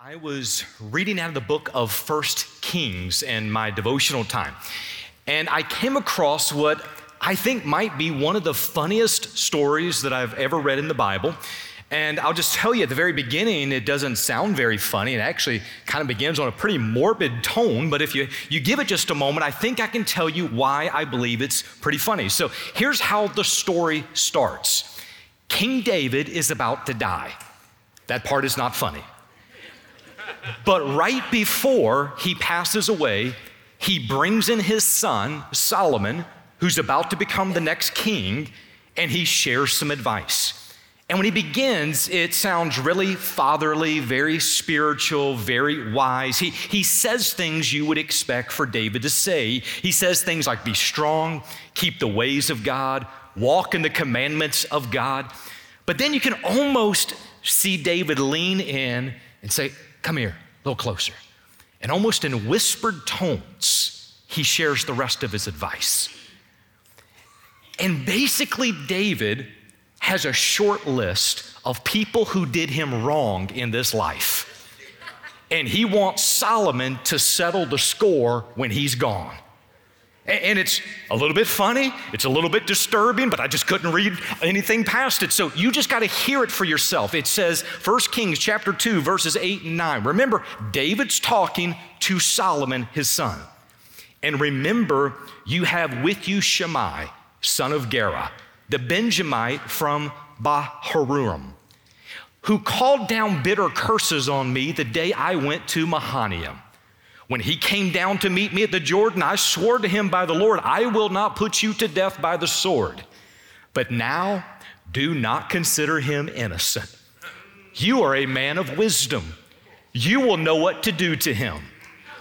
I was reading out of the book of 1 Kings in my devotional time, and I came across what I think might be one of the funniest stories that I've ever read in the Bible. And I'll just tell you at the very beginning, it doesn't sound very funny. It actually kind of begins on a pretty morbid tone, but if you give it just a moment, I think I can tell you why I believe it's pretty funny. So here's how the story starts. King David is about to die. That part is not funny. But right before he passes away, he brings in his son, Solomon, who's about to become the next king, and he shares some advice. And when he begins, it sounds really fatherly, very spiritual, very wise. He says things you would expect for David to say. He says things like, be strong, keep the ways of God, walk in the commandments of God. But then you can almost see David lean in and say, come here, a little closer. And almost in whispered tones, he shares the rest of his advice. And basically, David has a short list of people who did him wrong in this life. And he wants Solomon to settle the score when he's gone. And it's a little bit funny, it's a little bit disturbing, but I just couldn't read anything past it. So you just got to hear it for yourself. It says 1 Kings chapter 2, verses 8 and 9. Remember, David's talking to Solomon, his son. And remember, you have with you Shimei, son of Gerah, the Benjamite from Baharurim, who called down bitter curses on me the day I went to Mahanaim. When he came down to meet me at the Jordan, I swore to him by the Lord, I will not put you to death by the sword. But now do not consider him innocent. You are a man of wisdom. You will know what to do to him.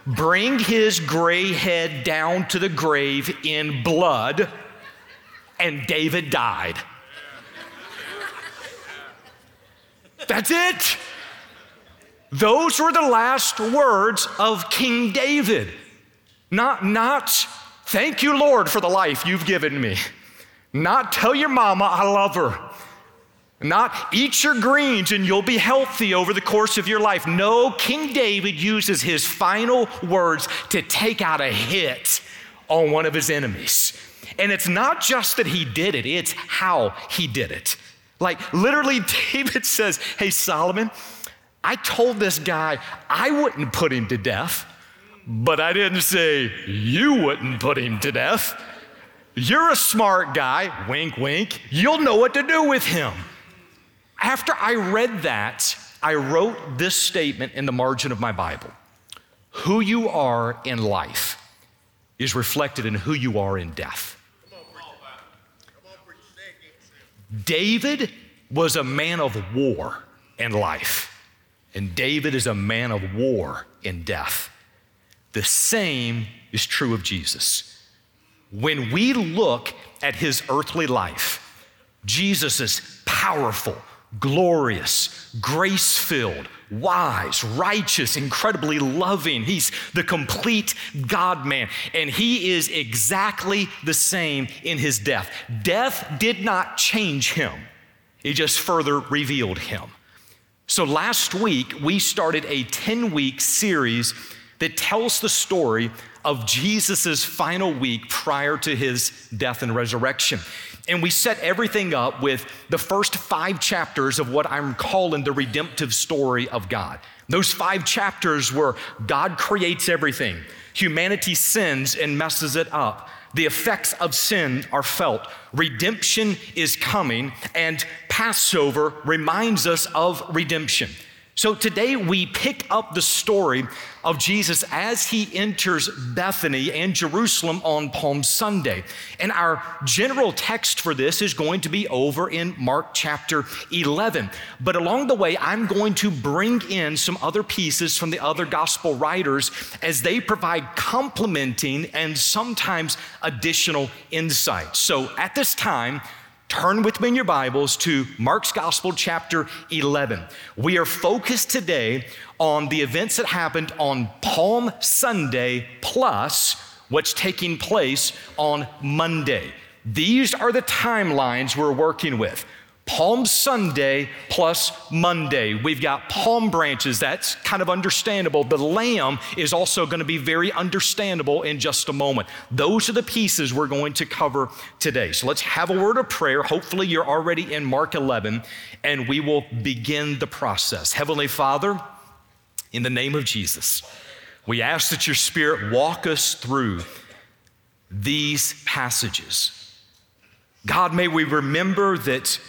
Bring his gray head down to the grave in blood. And David died. That's it. Those were the last words of King David. Not, thank you, Lord, for the life you've given me. Not, tell your mama I love her. Not, eat your greens and you'll be healthy over the course of your life. No, King David uses his final words to take out a hit on one of his enemies. And it's not just that he did it, it's how he did it. Like, literally, David says, hey, Solomon, I told this guy I wouldn't put him to death, but I didn't say you wouldn't put him to death. You're a smart guy, wink, wink. You'll know what to do with him. After I read that, I wrote this statement in the margin of my Bible. Who you are in life is reflected in who you are in death. David was a man of war in life. And David is a man of war in death. The same is true of Jesus. When we look at his earthly life, Jesus is powerful, glorious, grace-filled, wise, righteous, incredibly loving. He's the complete God-man, and he is exactly the same in his death. Death did not change him. It just further revealed him. So last week, we started a 10-week series that tells the story of Jesus' final week prior to his death and resurrection. And we set everything up with the first 5 chapters of what I'm calling the redemptive story of God. Those 5 chapters were God creates everything. Humanity sins and messes it up. The effects of sin are felt. Redemption is coming, and Passover reminds us of redemption. So today we pick up the story of Jesus as he enters Bethany and Jerusalem on Palm Sunday. And our general text for this is going to be over in Mark chapter 11. But along the way, I'm going to bring in some other pieces from the other gospel writers as they provide complementing and sometimes additional insights. So at this time, turn with me in your Bibles to Mark's Gospel, chapter 11. We are focused today on the events that happened on Palm Sunday plus what's taking place on Monday. These are the timelines we're working with. Palm Sunday plus Monday. We've got palm branches. That's kind of understandable. The lamb is also going to be very understandable in just a moment. Those are the pieces we're going to cover today. So let's have a word of prayer. Hopefully you're already in Mark 11, and we will begin the process. Heavenly Father, in the name of Jesus, we ask that your Spirit walk us through these passages. God, may we remember that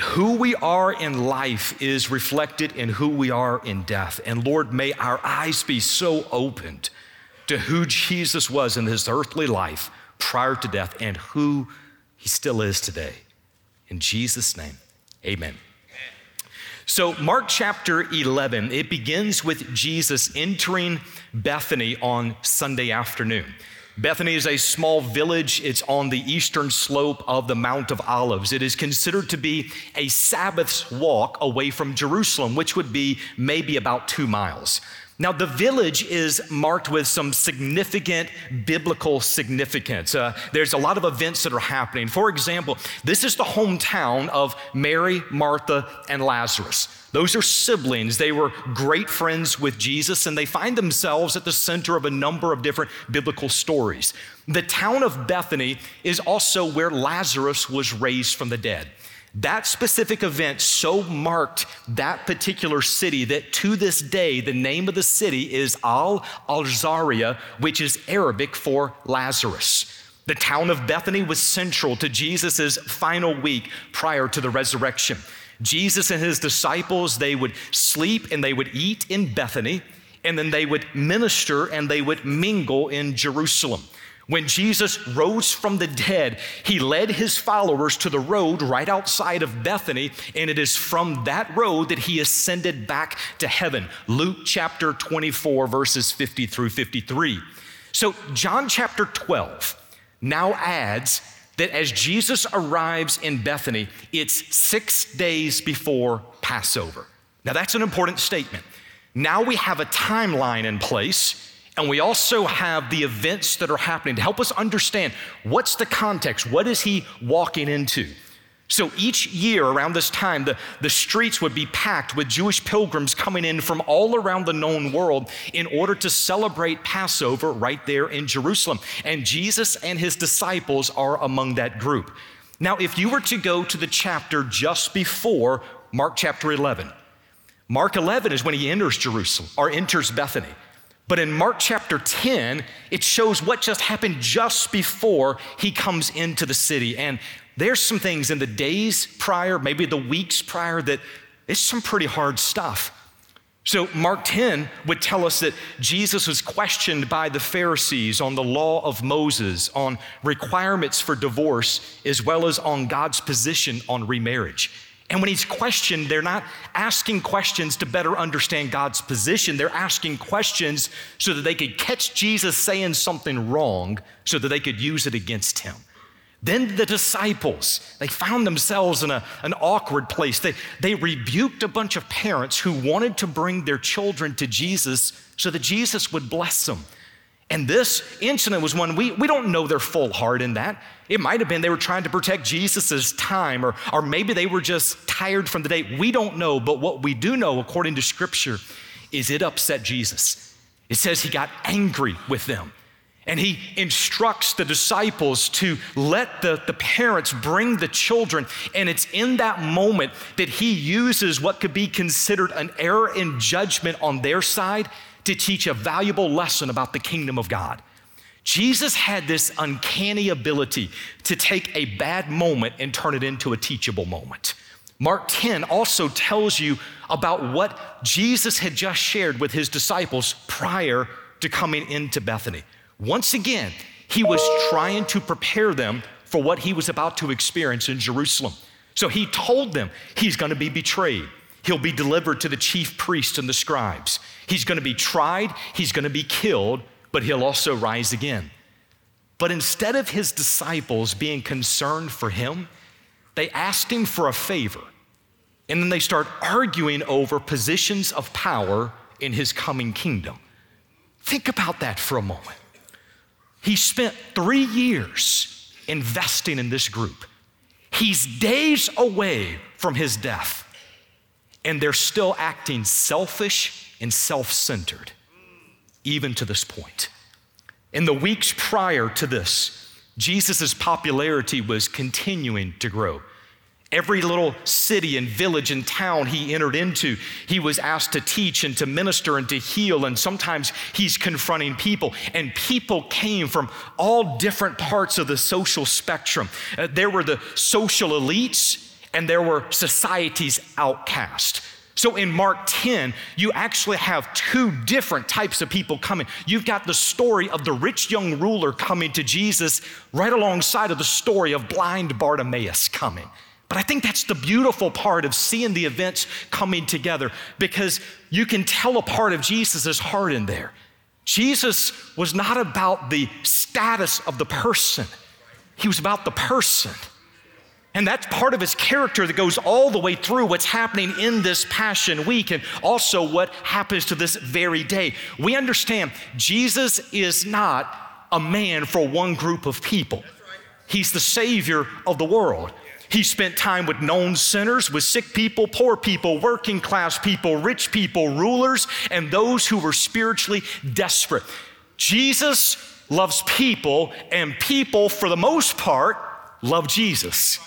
who we are in life is reflected in who we are in death. And Lord, may our eyes be so opened to who Jesus was in his earthly life prior to death and who he still is today. In Jesus' name, amen. So Mark chapter 11, it begins with Jesus entering Bethany on Sunday afternoon. Bethany is a small village. It's on the eastern slope of the Mount of Olives. It is considered to be a Sabbath's walk away from Jerusalem, which would be maybe about 2 miles. Now, the village is marked with some significant biblical significance. There's a lot of events that are happening. For example, this is the hometown of Mary, Martha, and Lazarus. Those are siblings. They were great friends with Jesus, and they find themselves at the center of a number of different biblical stories. The town of Bethany is also where Lazarus was raised from the dead. That specific event so marked that particular city that to this day, the name of the city is Al Alzaria, which is Arabic for Lazarus. The town of Bethany was central to Jesus' final week prior to the resurrection. Jesus and his disciples, they would sleep and they would eat in Bethany, and then they would minister and they would mingle in Jerusalem. When Jesus rose from the dead, he led his followers to the road right outside of Bethany, and it is from that road that he ascended back to heaven. Luke chapter 24, verses 50 through 53. So John chapter 12 now adds that as Jesus arrives in Bethany, it's 6 days before Passover. Now that's an important statement. Now we have a timeline in place, and we also have the events that are happening to help us understand what's the context, what is he walking into. So each year around this time, the streets would be packed with Jewish pilgrims coming in from all around the known world in order to celebrate Passover right there in Jerusalem. And Jesus and his disciples are among that group. Now, if you were to go to the chapter just before Mark chapter 11, Mark 11 is when he enters Jerusalem or enters Bethany. But in Mark chapter 10, it shows what just happened just before he comes into the city. And there's some things in the days prior, maybe the weeks prior, that it's some pretty hard stuff. So Mark 10 would tell us that Jesus was questioned by the Pharisees on the law of Moses, on requirements for divorce, as well as on God's position on remarriage. And when he's questioned, they're not asking questions to better understand God's position. They're asking questions so that they could catch Jesus saying something wrong so that they could use it against him. Then the disciples, they found themselves in an awkward place. They rebuked a bunch of parents who wanted to bring their children to Jesus so that Jesus would bless them. And this incident was one we don't know their full heart in that. It might have been they were trying to protect Jesus' time, or maybe they were just tired from the day. We don't know, but what we do know, according to Scripture, is it upset Jesus. It says he got angry with them. And he instructs the disciples to let the parents bring the children. And it's in that moment that he uses what could be considered an error in judgment on their side to teach a valuable lesson about the kingdom of God. Jesus had this uncanny ability to take a bad moment and turn it into a teachable moment. Mark 10 also tells you about what Jesus had just shared with his disciples prior to coming into Bethany. Once again, he was trying to prepare them for what he was about to experience in Jerusalem. So he told them he's going to be betrayed. He'll be delivered to the chief priests and the scribes. He's going to be tried, he's going to be killed, but he'll also rise again. But instead of his disciples being concerned for him, they asked him for a favor, and then they start arguing over positions of power in his coming kingdom. Think about that for a moment. He spent 3 years investing in this group. He's days away from his death, and they're still acting selfish and self-centered, even to this point. In the weeks prior to this, Jesus' popularity was continuing to grow. Every little city and village and town he entered into, he was asked to teach and to minister and to heal, and sometimes he's confronting people. And people came from all different parts of the social spectrum. There were the social elites, and there were society's outcasts. So in Mark 10, you actually have two different types of people coming. You've got the story of the rich young ruler coming to Jesus right alongside of the story of blind Bartimaeus coming. But I think that's the beautiful part of seeing the events coming together, because you can tell a part of Jesus' heart in there. Jesus was not about the status of the person. He was about the person. And that's part of his character that goes all the way through what's happening in this Passion Week and also what happens to this very day. We understand Jesus is not a man for one group of people. He's the Savior of the world. He spent time with known sinners, with sick people, poor people, working class people, rich people, rulers, and those who were spiritually desperate. Jesus loves people, and people, for the most part, love Jesus.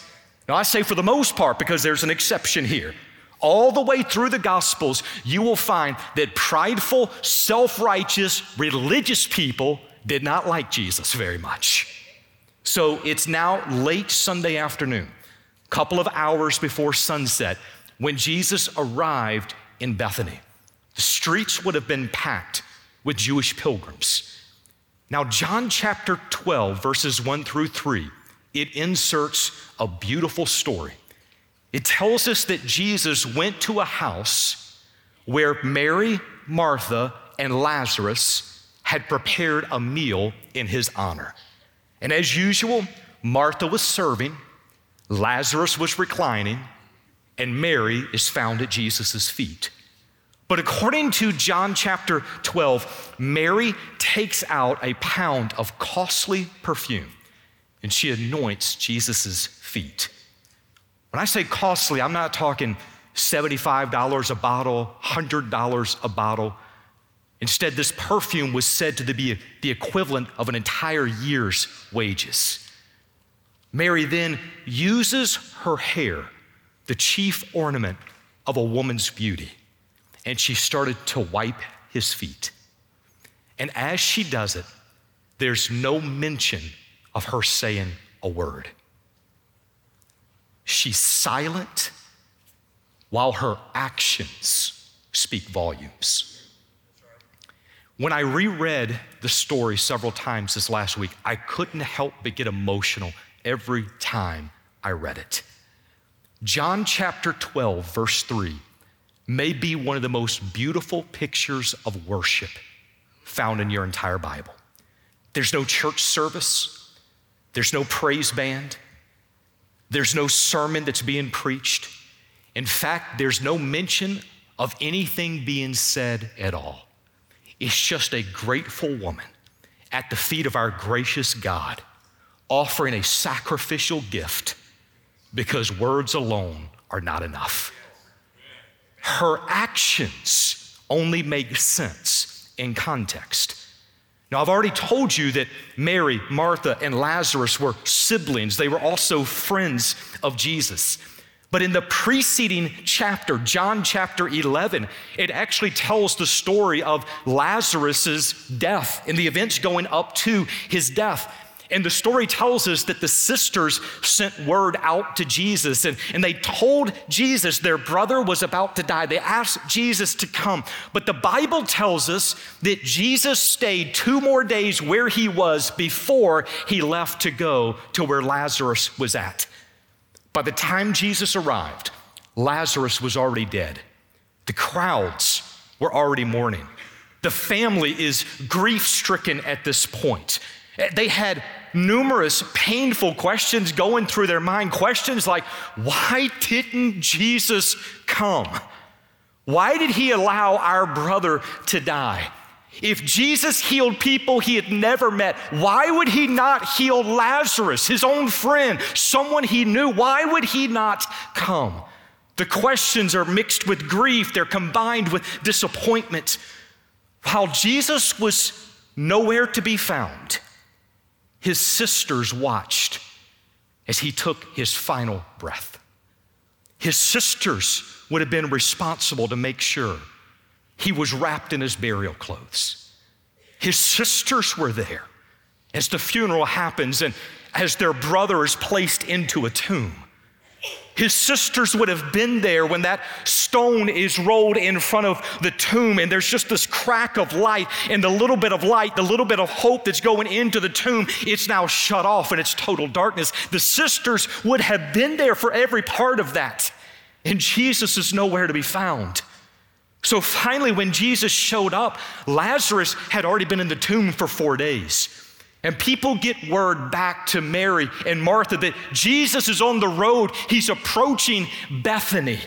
Now, I say for the most part because there's an exception here. All the way through the Gospels, you will find that prideful, self-righteous, religious people did not like Jesus very much. So it's now late Sunday afternoon, couple of hours before sunset, when Jesus arrived in Bethany. The streets would have been packed with Jewish pilgrims. Now, John chapter 12, verses 1-3, it inserts a beautiful story. It tells us that Jesus went to a house where Mary, Martha, and Lazarus had prepared a meal in his honor. And as usual, Martha was serving, Lazarus was reclining, and Mary is found at Jesus' feet. But according to John chapter 12, Mary takes out a pound of costly perfume, and she anoints Jesus' feet. When I say costly, I'm not talking $75 a bottle, $100 a bottle. Instead, this perfume was said to be the equivalent of an entire year's wages. Mary then uses her hair, the chief ornament of a woman's beauty, and she started to wipe his feet. And as she does it, there's no mention of her saying a word. She's silent while her actions speak volumes. When I reread the story several times this last week, I couldn't help but get emotional every time I read it. John chapter 12, verse 3, may be one of the most beautiful pictures of worship found in your entire Bible. There's no church service. There's no praise band. There's no sermon that's being preached. In fact, there's no mention of anything being said at all. It's just a grateful woman at the feet of our gracious God, offering a sacrificial gift because words alone are not enough. Her actions only make sense in context. Now, I've already told you that Mary, Martha, and Lazarus were siblings. They were also friends of Jesus. But in the preceding chapter, John chapter 11, it actually tells the story of Lazarus's death and the events going up to his death. And the story tells us that the sisters sent word out to Jesus, and they told Jesus their brother was about to die. They asked Jesus to come. But the Bible tells us that Jesus stayed 2 more days where he was before he left to go to where Lazarus was at. By the time Jesus arrived, Lazarus was already dead. The crowds were already mourning. The family is grief-stricken at this point. They had numerous painful questions going through their mind, questions like, why didn't Jesus come? Why did he allow our brother to die? If Jesus healed people he had never met, why would he not heal Lazarus, his own friend, someone he knew? Why would he not come? The questions are mixed with grief. They're combined with disappointment. While Jesus was nowhere to be found, his sisters watched as he took his final breath. His sisters would have been responsible to make sure he was wrapped in his burial clothes. His sisters were there as the funeral happens and as their brother is placed into a tomb. His sisters would have been there when that stone is rolled in front of the tomb and there's just this crack of light, and the little bit of light, the little bit of hope that's going into the tomb, it's now shut off and it's total darkness. The sisters would have been there for every part of that, and Jesus is nowhere to be found. So finally, when Jesus showed up, Lazarus had already been in the tomb for 4 days. And people get word back to Mary and Martha that Jesus is on the road. He's approaching Bethany.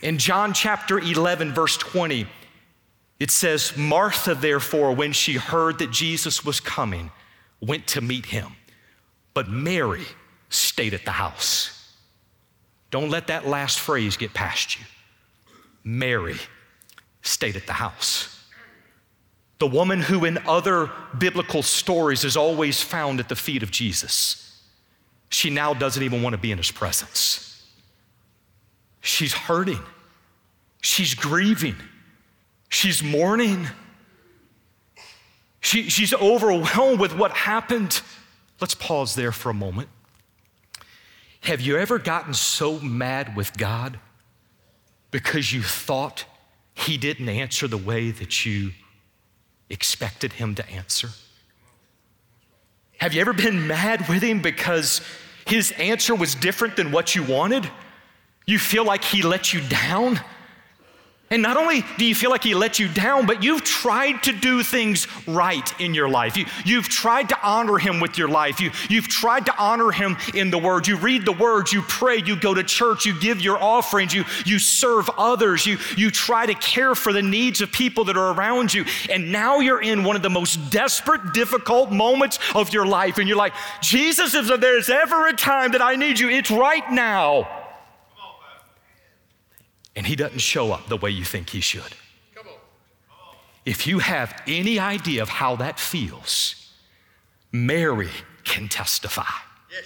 In John chapter 11, verse 20, it says, Martha, therefore, when she heard that Jesus was coming, went to meet him. But Mary stayed at the house. Don't let that last phrase get past you. Mary stayed at the house. The woman who in other biblical stories is always found at the feet of Jesus, she now doesn't even want to be in his presence. She's hurting. She's grieving. She's mourning. She's overwhelmed with what happened. Let's pause there for a moment. Have you ever gotten so mad with God because you thought he didn't answer the way that you expected him to answer? Have you ever been mad with him because his answer was different than what you wanted? You feel like he let you down? And not only do you feel like he let you down, but you've tried to do things right in your life. You've tried to honor him with your life. You've tried to honor him in the word. You read the words, you pray, you go to church, you give your offerings, you serve others, you try to care for the needs of people that are around you. And now you're in one of the most desperate, difficult moments of your life. And you're like, Jesus, if there's ever a time that I need you, it's right now. And he doesn't show up the way you think he should. Come on. If you have any idea of how that feels, Mary can testify. Yes.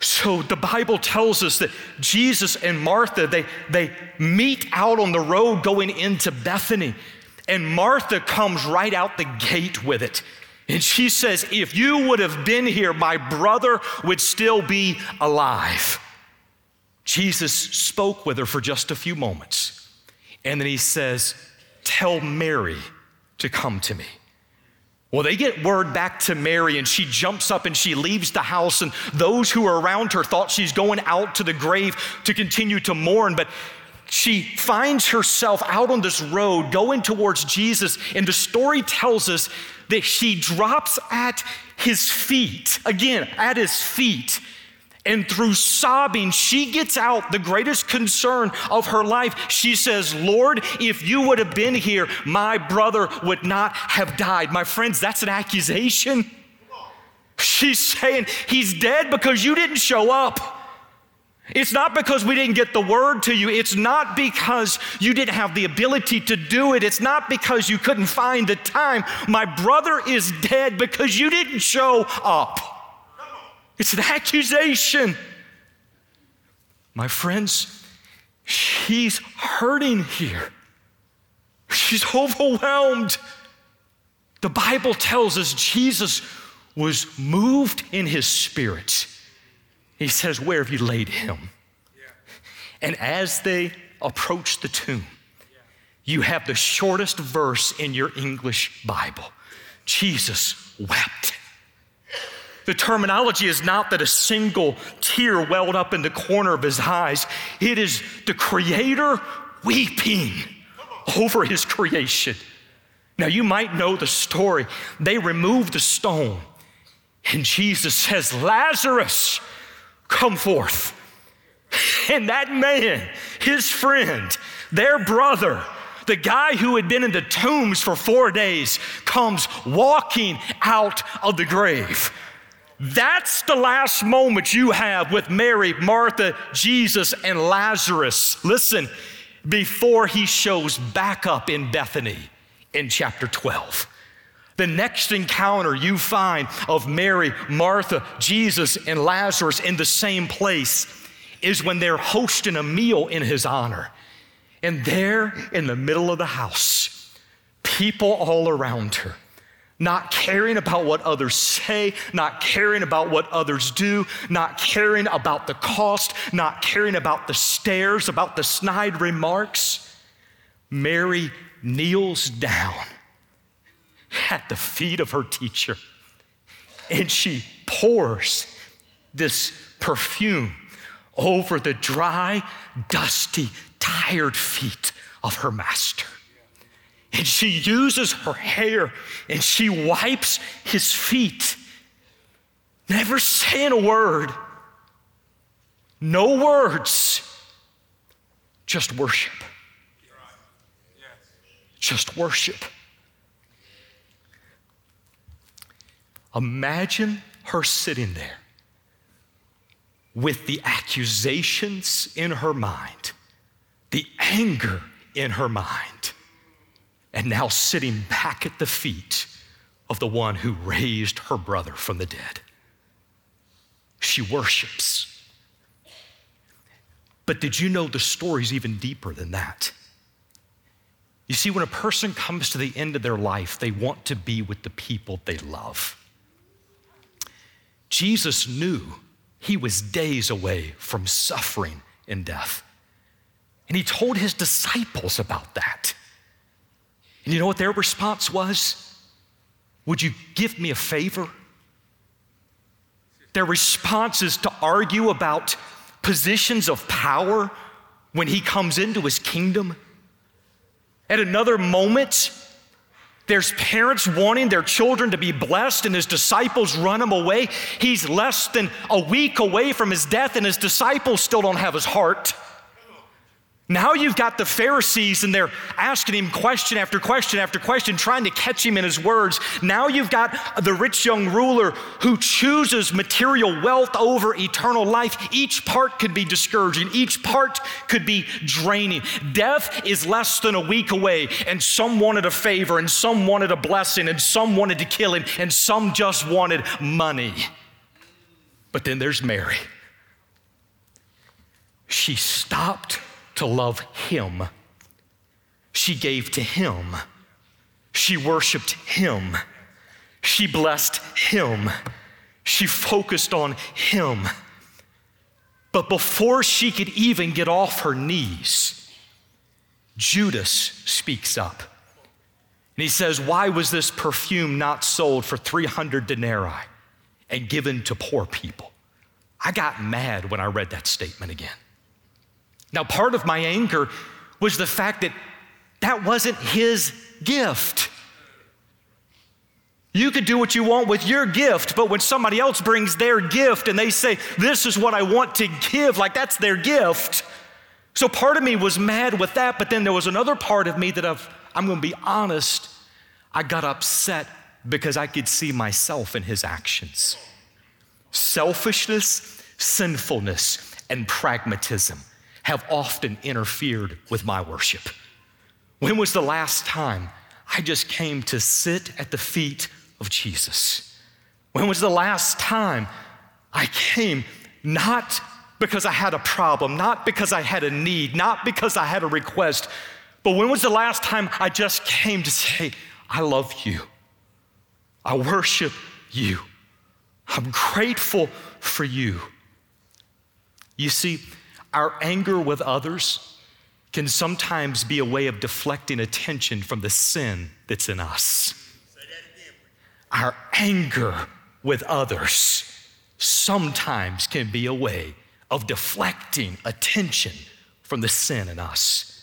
So the Bible tells us that Jesus and Martha, they meet out on the road going into Bethany, and Martha comes right out the gate with it. And she says, if you would have been here, my brother would still be alive. Jesus spoke with her for just a few moments, and then he says, tell Mary to come to me. Well, they get word back to Mary, and she jumps up and she leaves the house, and those who are around her thought she's going out to the grave to continue to mourn, but she finds herself out on this road going towards Jesus, and the story tells us that she drops at his feet, again, at his feet. And through sobbing, she gets out the greatest concern of her life. She says, Lord, if you would have been here, my brother would not have died. My friends, that's an accusation. She's saying, he's dead because you didn't show up. It's not because we didn't get the word to you. It's not because you didn't have the ability to do it. It's not because you couldn't find the time. My brother is dead because you didn't show up. It's an accusation. My friends, she's hurting here. She's overwhelmed. The Bible tells us Jesus was moved in his spirit. He says, where have you laid him? Yeah. And as they approach the tomb, you have the shortest verse in your English Bible. Jesus wept. The terminology is not that a single tear welled up in the corner of his eyes. It is the Creator weeping over his creation. Now, you might know the story. They remove the stone, and Jesus says, Lazarus, come forth. And that man, his friend, their brother, the guy who had been in the tombs for 4 days comes walking out of the grave. That's the last moment you have with Mary, Martha, Jesus, and Lazarus. Listen, before he shows back up in Bethany in chapter 12. The next encounter you find of Mary, Martha, Jesus, and Lazarus in the same place is when they're hosting a meal in his honor. And there in the middle of the house, people all around her, not caring about what others say, not caring about what others do, not caring about the cost, not caring about the stares, about the snide remarks. Mary kneels down at the feet of her teacher, and she pours this perfume over the dry, dusty, tired feet of her master. And she uses her hair and she wipes his feet, never saying a word. No words, just worship. Just worship. Imagine her sitting there with the accusations in her mind, the anger in her mind, and now sitting back at the feet of the one who raised her brother from the dead. She worships. But did you know the story's even deeper than that? You see, when a person comes to the end of their life, they want to be with the people they love. Jesus knew he was days away from suffering and death. And he told his disciples about that. And you know what their response was? Would you give me a favor? Their response is to argue about positions of power when he comes into his kingdom. At another moment, there's parents wanting their children to be blessed, and his disciples run him away. He's less than a week away from his death, and his disciples still don't have his heart. Now you've got the Pharisees, and they're asking him question after question after question, trying to catch him in his words. Now you've got the rich young ruler who chooses material wealth over eternal life. Each part could be discouraging. Each part could be draining. Death is less than a week away, and some wanted a favor, and some wanted a blessing, and some wanted to kill him, and some just wanted money. But then there's Mary. She stopped to love him. She gave to him. She worshiped him. She blessed him. She focused on him. But before she could even get off her knees, Judas speaks up. And he says, "Why was this perfume not sold for 300 denarii and given to poor people?" I got mad when I read that statement again. Now, part of my anger was the fact that that wasn't his gift. You could do what you want with your gift, but when somebody else brings their gift and they say, "This is what I want to give," like that's their gift. So part of me was mad with that, but then there was another part of me that I'm going to be honest, I got upset because I could see myself in his actions. Selfishness, sinfulness, and pragmatism have often interfered with my worship. When was the last time I just came to sit at the feet of Jesus? When was the last time I came not because I had a problem, not because I had a need, not because I had a request, but when was the last time I just came to say, "I love you. I worship you. I'm grateful for you"? You see, our anger with others can sometimes be a way of deflecting attention from the sin that's in us. Our anger with others sometimes can be a way of deflecting attention from the sin in us.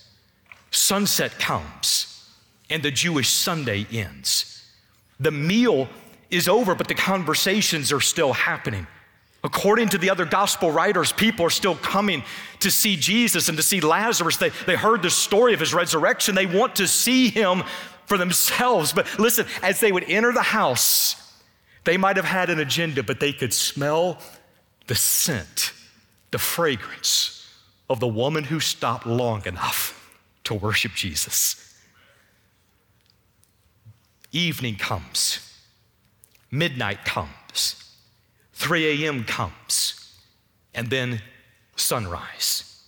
Sunset comes and the Jewish Sunday ends. The meal is over, but the conversations are still happening. According to the other gospel writers, people are still coming to see Jesus and to see Lazarus. They heard the story of his resurrection. They want to see him for themselves. But listen, as they would enter the house, they might have had an agenda, but they could smell the scent, the fragrance of the woman who stopped long enough to worship Jesus. Evening comes, midnight comes, 3 a.m. comes, and then sunrise.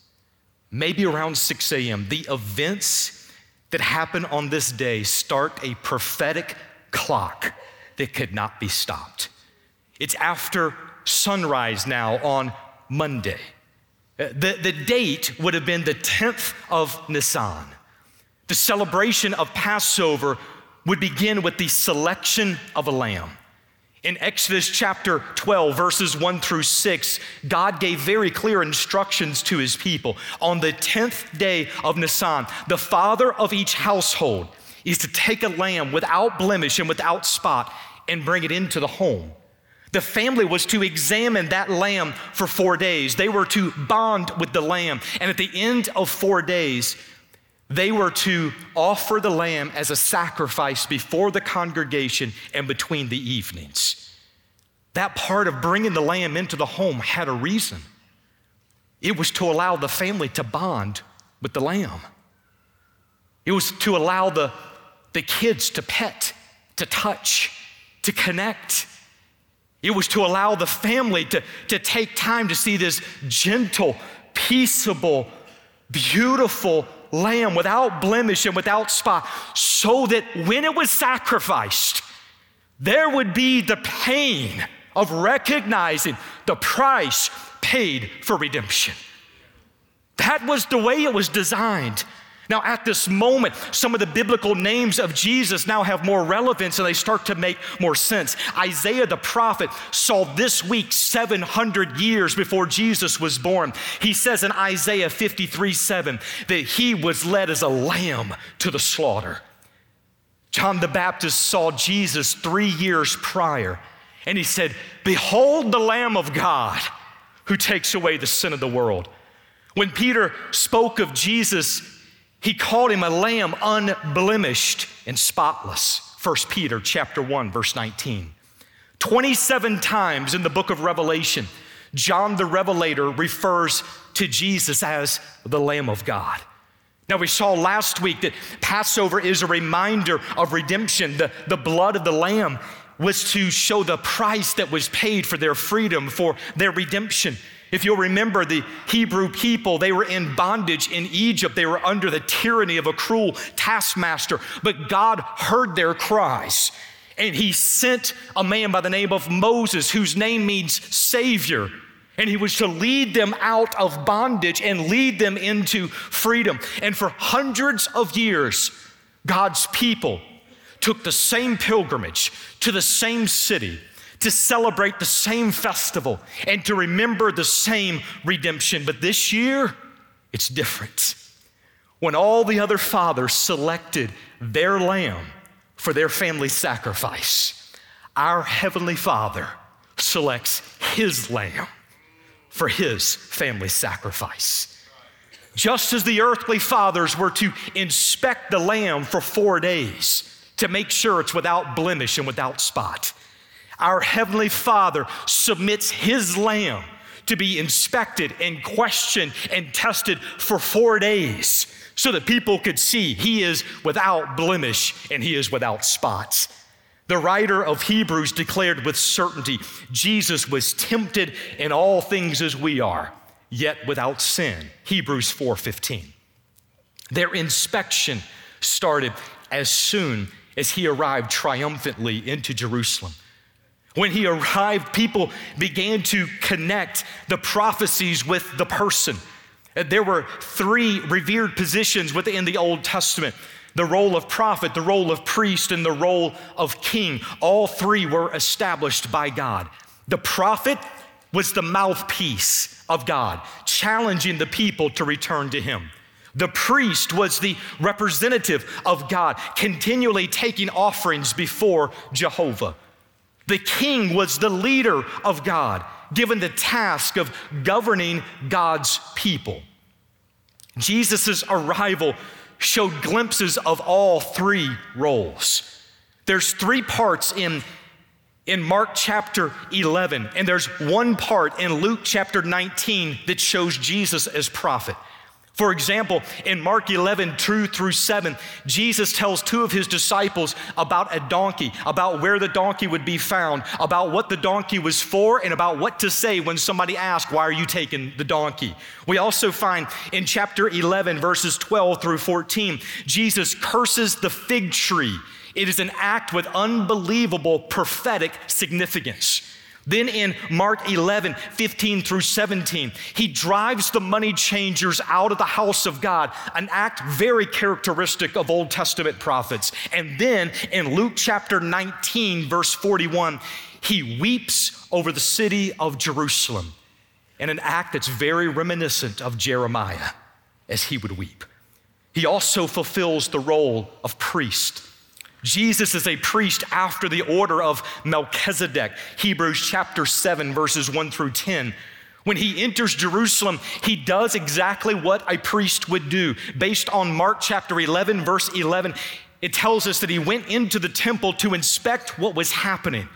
Maybe around 6 a.m., the events that happen on this day start a prophetic clock that could not be stopped. It's after sunrise now on Monday. The date would have been the 10th of Nisan. The celebration of Passover would begin with the selection of a lamb. In Exodus chapter 12, verses 1-6, God gave very clear instructions to his people. On the 10th day of Nisan, the father of each household is to take a lamb without blemish and without spot and bring it into the home. The family was to examine that lamb for 4 days. They were to bond with the lamb. And at the end of 4 days, they were to offer the lamb as a sacrifice before the congregation and between the evenings. That part of bringing the lamb into the home had a reason. It was to allow the family to bond with the lamb. It was to allow the kids to pet, to touch, to connect. It was to allow the family to take time to see this gentle, peaceable, beautiful lamb without blemish and without spot, so that when it was sacrificed, there would be the pain of recognizing the price paid for redemption. That was the way it was designed. Now, at this moment, some of the biblical names of Jesus now have more relevance and they start to make more sense. Isaiah the prophet saw this week 700 years before Jesus was born. He says in Isaiah 53:7 that he was led as a lamb to the slaughter. John the Baptist saw Jesus 3 years prior and he said, "Behold the Lamb of God who takes away the sin of the world." When Peter spoke of Jesus, he called him a lamb unblemished and spotless. 1 Peter chapter 1, verse 19. 27 times in the book of Revelation, John the Revelator refers to Jesus as the Lamb of God. Now, we saw last week that Passover is a reminder of redemption. The blood of the lamb was to show the price that was paid for their freedom, for their redemption. If you'll remember, the Hebrew people, they were in bondage in Egypt. They were under the tyranny of a cruel taskmaster. But God heard their cries, and he sent a man by the name of Moses, whose name means Savior. And he was to lead them out of bondage and lead them into freedom. And for hundreds of years, God's people took the same pilgrimage to the same city, to celebrate the same festival and to remember the same redemption. But this year, it's different. When all the other fathers selected their lamb for their family sacrifice, our Heavenly Father selects his lamb for his family sacrifice. Just as the earthly fathers were to inspect the lamb for 4 days to make sure it's without blemish and without spot, our Heavenly Father submits his lamb to be inspected and questioned and tested for 4 days so that people could see he is without blemish and he is without spots. The writer of Hebrews declared with certainty, Jesus was tempted in all things as we are, yet without sin. Hebrews 4:15. Their inspection started as soon as he arrived triumphantly into Jerusalem. When he arrived, people began to connect the prophecies with the person. There were 3 revered positions within the Old Testament: the role of prophet, the role of priest, and the role of king. All 3 were established by God. The prophet was the mouthpiece of God, challenging the people to return to him. The priest was the representative of God, continually taking offerings before Jehovah. The king was the leader of God, given the task of governing God's people. Jesus' arrival showed glimpses of all three roles. There's three parts in Mark chapter 11, and there's one part in Luke chapter 19 that shows Jesus as prophet. For example, in Mark 11, 2-7, Jesus tells two of his disciples about a donkey, about where the donkey would be found, about what the donkey was for, and about what to say when somebody asks, why are you taking the donkey? We also find in chapter 11, verses 12-14, Jesus curses the fig tree. It is an act with unbelievable prophetic significance. Then in Mark 11, 15-17, he drives the money changers out of the house of God, an act very characteristic of Old Testament prophets. And then in Luke chapter 19, verse 41, he weeps over the city of Jerusalem in an act that's very reminiscent of Jeremiah as he would weep. He also fulfills the role of priest. Jesus is a priest after the order of Melchizedek, Hebrews chapter 7, verses 1-10. When he enters Jerusalem, he does exactly what a priest would do. Based on Mark chapter 11, verse 11, it tells us that he went into the temple to inspect what was happening.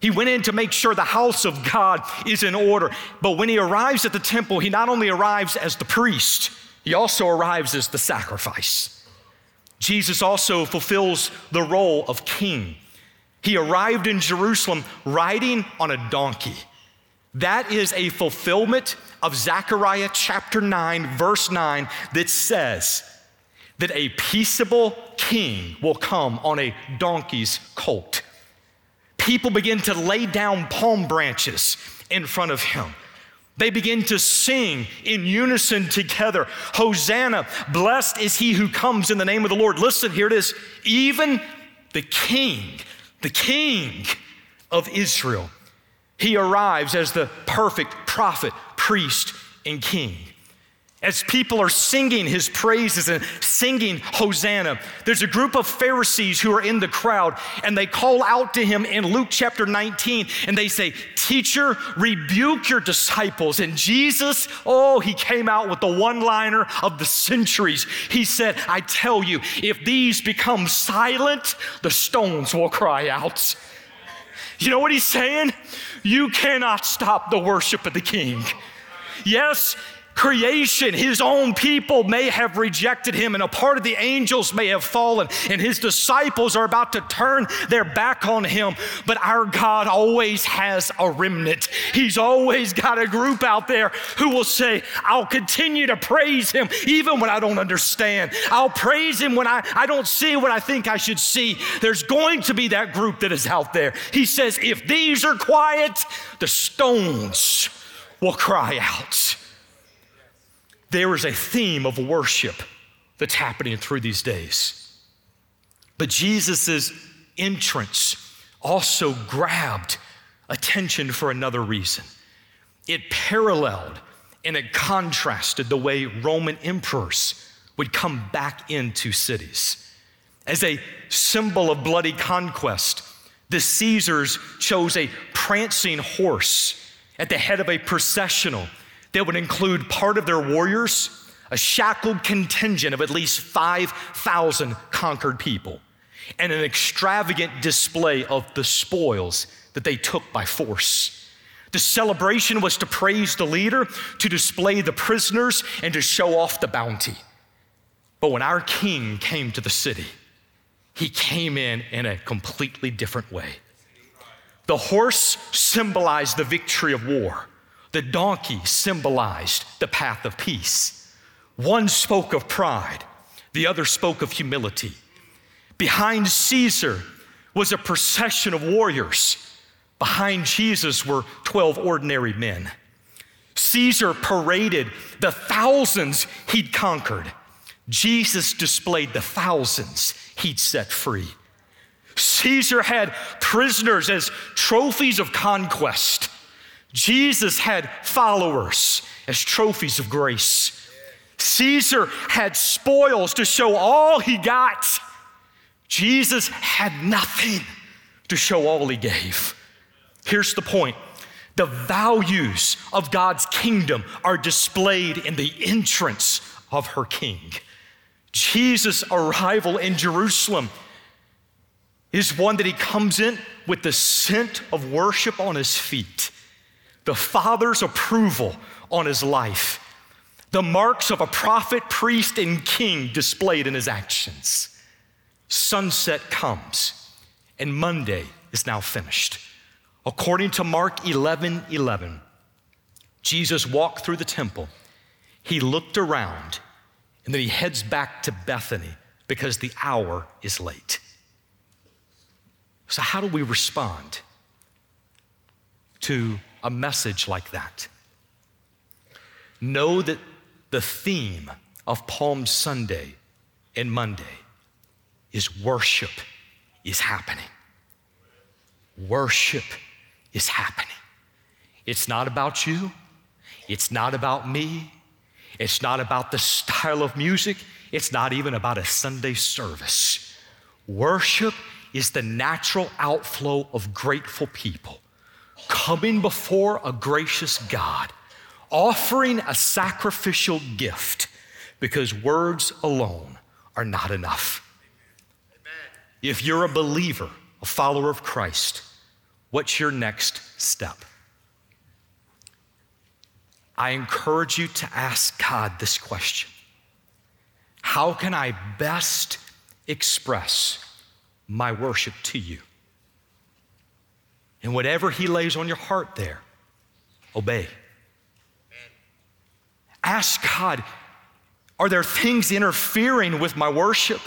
He went in to make sure the house of God is in order. But when he arrives at the temple, he not only arrives as the priest, he also arrives as the sacrifice. Jesus also fulfills the role of king. He arrived in Jerusalem riding on a donkey. That is a fulfillment of Zechariah chapter 9, verse 9, that says that a peaceable king will come on a donkey's colt. People begin to lay down palm branches in front of him. They begin to sing in unison together. Hosanna, blessed is he who comes in the name of the Lord. Listen, here it is. Even the King of Israel, he arrives as the perfect prophet, priest, and king. As people are singing his praises and singing Hosanna, there's a group of Pharisees who are in the crowd, and they call out to him in Luke chapter 19, and they say, teacher, rebuke your disciples. And Jesus, he came out with the one-liner of the centuries. He said, I tell you, if these become silent, the stones will cry out. You know what he's saying? You cannot stop the worship of the King. Yes, creation, his own people may have rejected him, and a part of the angels may have fallen, and his disciples are about to turn their back on him. But our God always has a remnant. He's always got a group out there who will say, I'll continue to praise him even when I don't understand. I'll praise him when I don't see what I think I should see. There's going to be that group that is out there. He says, if these are quiet, the stones will cry out. There is a theme of worship that's happening through these days. But Jesus' entrance also grabbed attention for another reason. It paralleled and it contrasted the way Roman emperors would come back into cities. As a symbol of bloody conquest, the Caesars chose a prancing horse at the head of a processional that would include part of their warriors, a shackled contingent of at least 5,000 conquered people, and an extravagant display of the spoils that they took by force. The celebration was to praise the leader, to display the prisoners, and to show off the bounty. But when our king came to the city, he came in a completely different way. The horse symbolized the victory of war. The donkey symbolized the path of peace. One spoke of pride, the other spoke of humility. Behind Caesar was a procession of warriors. Behind Jesus were 12 ordinary men. Caesar paraded the thousands he'd conquered. Jesus displayed the thousands he'd set free. Caesar had prisoners as trophies of conquest. Jesus had followers as trophies of grace. Caesar had spoils to show all he got. Jesus had nothing to show all he gave. Here's the point. The values of God's kingdom are displayed in the entrance of her king. Jesus' arrival in Jerusalem is one that he comes in with the scent of worship on his feet, the Father's approval on his life, the marks of a prophet, priest, and king displayed in his actions. Sunset comes, and Monday is now finished. According to Mark 11:11, Jesus walked through the temple. He looked around, and then he heads back to Bethany because the hour is late. So how do we respond to a message like that? Know that the theme of Palm Sunday and Monday is worship is happening. Worship is happening. It's not about you. It's not about me. It's not about the style of music. It's not even about a Sunday service. Worship is the natural outflow of grateful people coming before a gracious God, offering a sacrificial gift because words alone are not enough. Amen. If you're a believer, a follower of Christ, what's your next step? I encourage you to ask God this question. How can I best express my worship to you? And whatever he lays on your heart there, obey. Ask God, are there things interfering with my worship?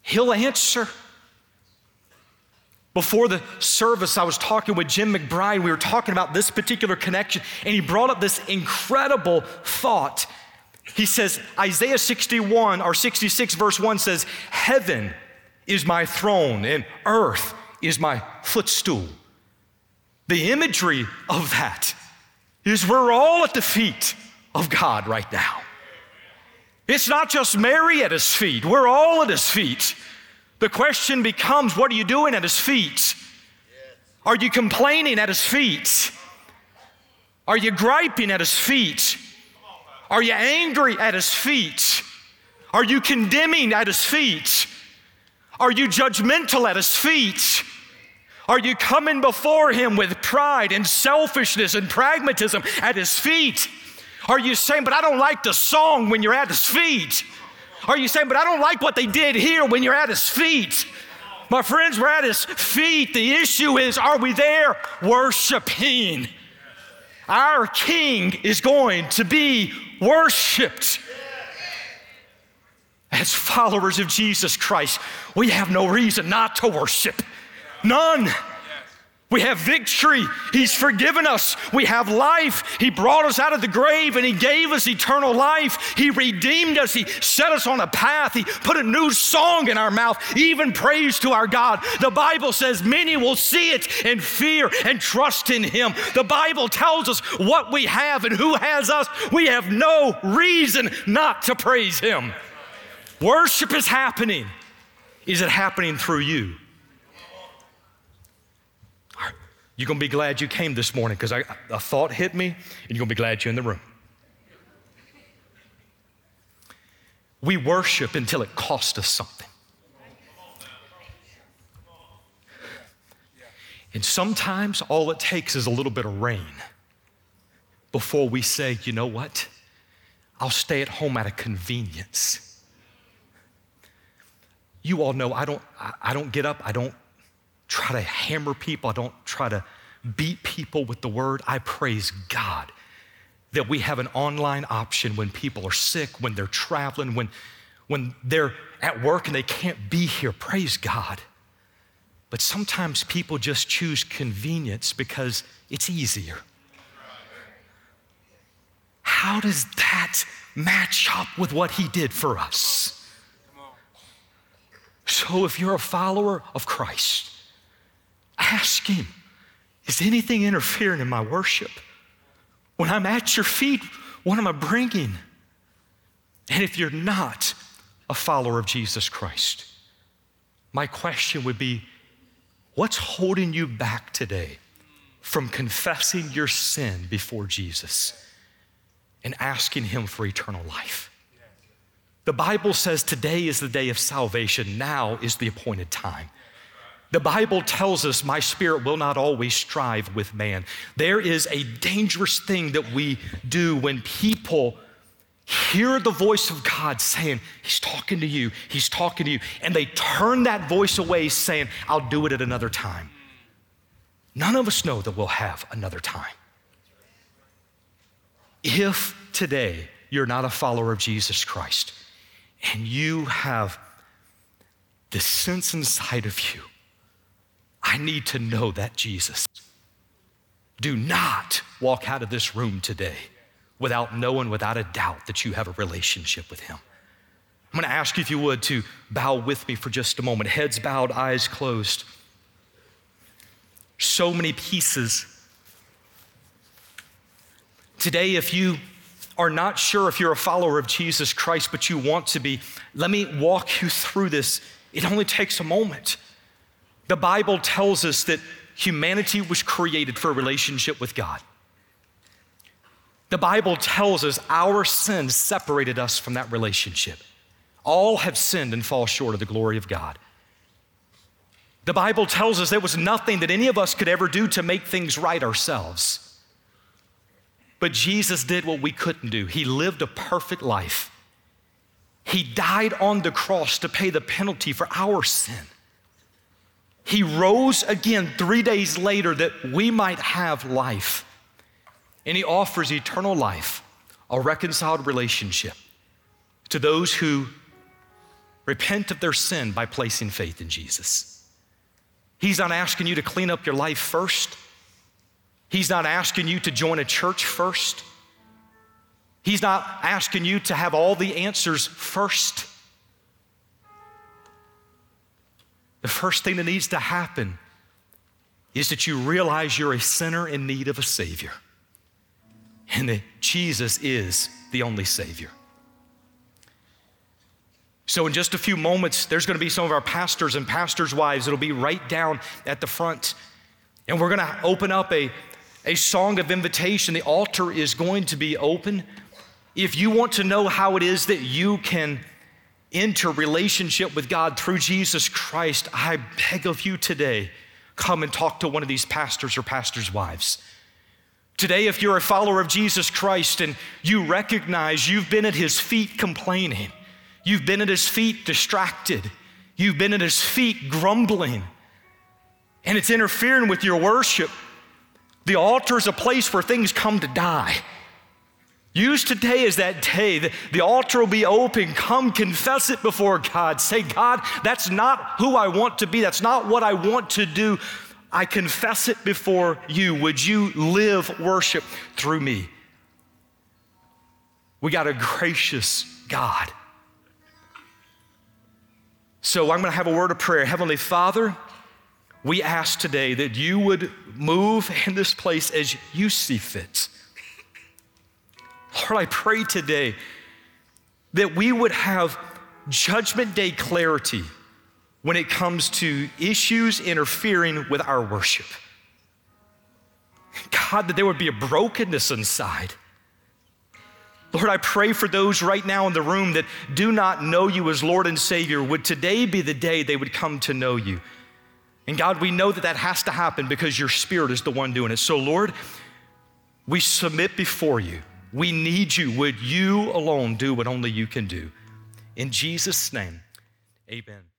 He'll answer. Before the service, I was talking with Jim McBride. We were talking about this particular connection, and he brought up this incredible thought. He says, Isaiah 61 or 66 verse 1 says, heaven is my throne and earth is my footstool. The imagery of that is we're all at the feet of God right now. It's not just Mary at his feet. We're all at his feet. The question becomes, what are you doing at his feet? Are you complaining at his feet? Are you griping at his feet? Are you angry at his feet? Are you condemning at his feet? Are you judgmental at his feet? Are you coming before him with pride and selfishness and pragmatism at his feet? Are you saying, but I don't like the song, when you're at his feet? Are you saying, but I don't like what they did here, when you're at his feet? My friends, we're at his feet. The issue is, are we there worshiping? Our King is going to be worshiped. As followers of Jesus Christ, we have no reason not to worship. None. We have victory. He's forgiven us. We have life. He brought us out of the grave, and he gave us eternal life. He redeemed us. He set us on a path. He put a new song in our mouth, even praise to our God. The Bible says many will see it and fear and trust in him. The Bible tells us what we have and who has us. We have no reason not to praise him. Worship is happening. Is it happening through you? You're going to be glad you came this morning, because a thought hit me, and you're going to be glad you're in the room. We worship until it costs us something. And sometimes all it takes is a little bit of rain before we say, you know what? I'll stay at home out of convenience. You all know I don't get up. I don't try to hammer people. I don't try to beat people with the word. I praise God that we have an online option when people are sick, when they're traveling, when they're at work and they can't be here. Praise God. But sometimes people just choose convenience because it's easier. How does that match up with what he did for us? So if you're a follower of Christ, ask him, is anything interfering in my worship? When I'm at your feet, what am I bringing? And if you're not a follower of Jesus Christ, my question would be, What's holding you back today from confessing your sin before Jesus and asking him for eternal life? The Bible says today is the day of salvation. Now is the appointed time. The Bible tells us my spirit will not always strive with man. There is a dangerous thing that we do when people hear the voice of God saying, he's talking to you, and they turn that voice away saying, I'll do it at another time. None of us know that we'll have another time. If today you're not a follower of Jesus Christ and you have this sense inside of you, I need to know that Jesus. Do not walk out of this room today without knowing, without a doubt, that you have a relationship with him. I'm gonna ask you, if you would, to bow with me for just a moment. Heads bowed, eyes closed. So many pieces. Today, if you are not sure if you're a follower of Jesus Christ, but you want to be, let me walk you through this. It only takes a moment. The Bible tells us that humanity was created for a relationship with God. The Bible tells us our sin separated us from that relationship. All have sinned and fall short of the glory of God. The Bible tells us there was nothing that any of us could ever do to make things right ourselves. But Jesus did what we couldn't do. He lived a perfect life. He died on the cross to pay the penalty for our sin. He rose again 3 days later that we might have life. And he offers eternal life, a reconciled relationship to those who repent of their sin by placing faith in Jesus. He's not asking you to clean up your life first. He's not asking you to join a church first. He's not asking you to have all the answers first. The first thing that needs to happen is that you realize you're a sinner in need of a Savior, and that Jesus is the only Savior. So in just a few moments, there's gonna be some of our pastors and pastors' wives that'll be right down at the front, and we're gonna open up a song of invitation. The altar is going to be open. If you want to know how it is that you can enter relationship with God through Jesus Christ, I beg of you today, come and talk to one of these pastors or pastors' wives. Today, if you're a follower of Jesus Christ and you recognize you've been at his feet complaining, you've been at his feet distracted, you've been at his feet grumbling, and it's interfering with your worship, the altar is a place where things come to die. Use today as that day. The altar will be open. Come confess it before God. Say, God, that's not who I want to be. That's not what I want to do. I confess it before you. Would you live worship through me? We got a gracious God. So I'm gonna have a word of prayer. Heavenly Father, we ask today that you would move in this place as you see fit. Lord, I pray today that we would have judgment day clarity when it comes to issues interfering with our worship. God, that there would be a brokenness inside. Lord, I pray for those right now in the room that do not know you as Lord and Savior. Would today be the day they would come to know you? And God, we know that that has to happen because your Spirit is the one doing it. So Lord, we submit before you. We need you. Would you alone do what only you can do? In Jesus' name, amen.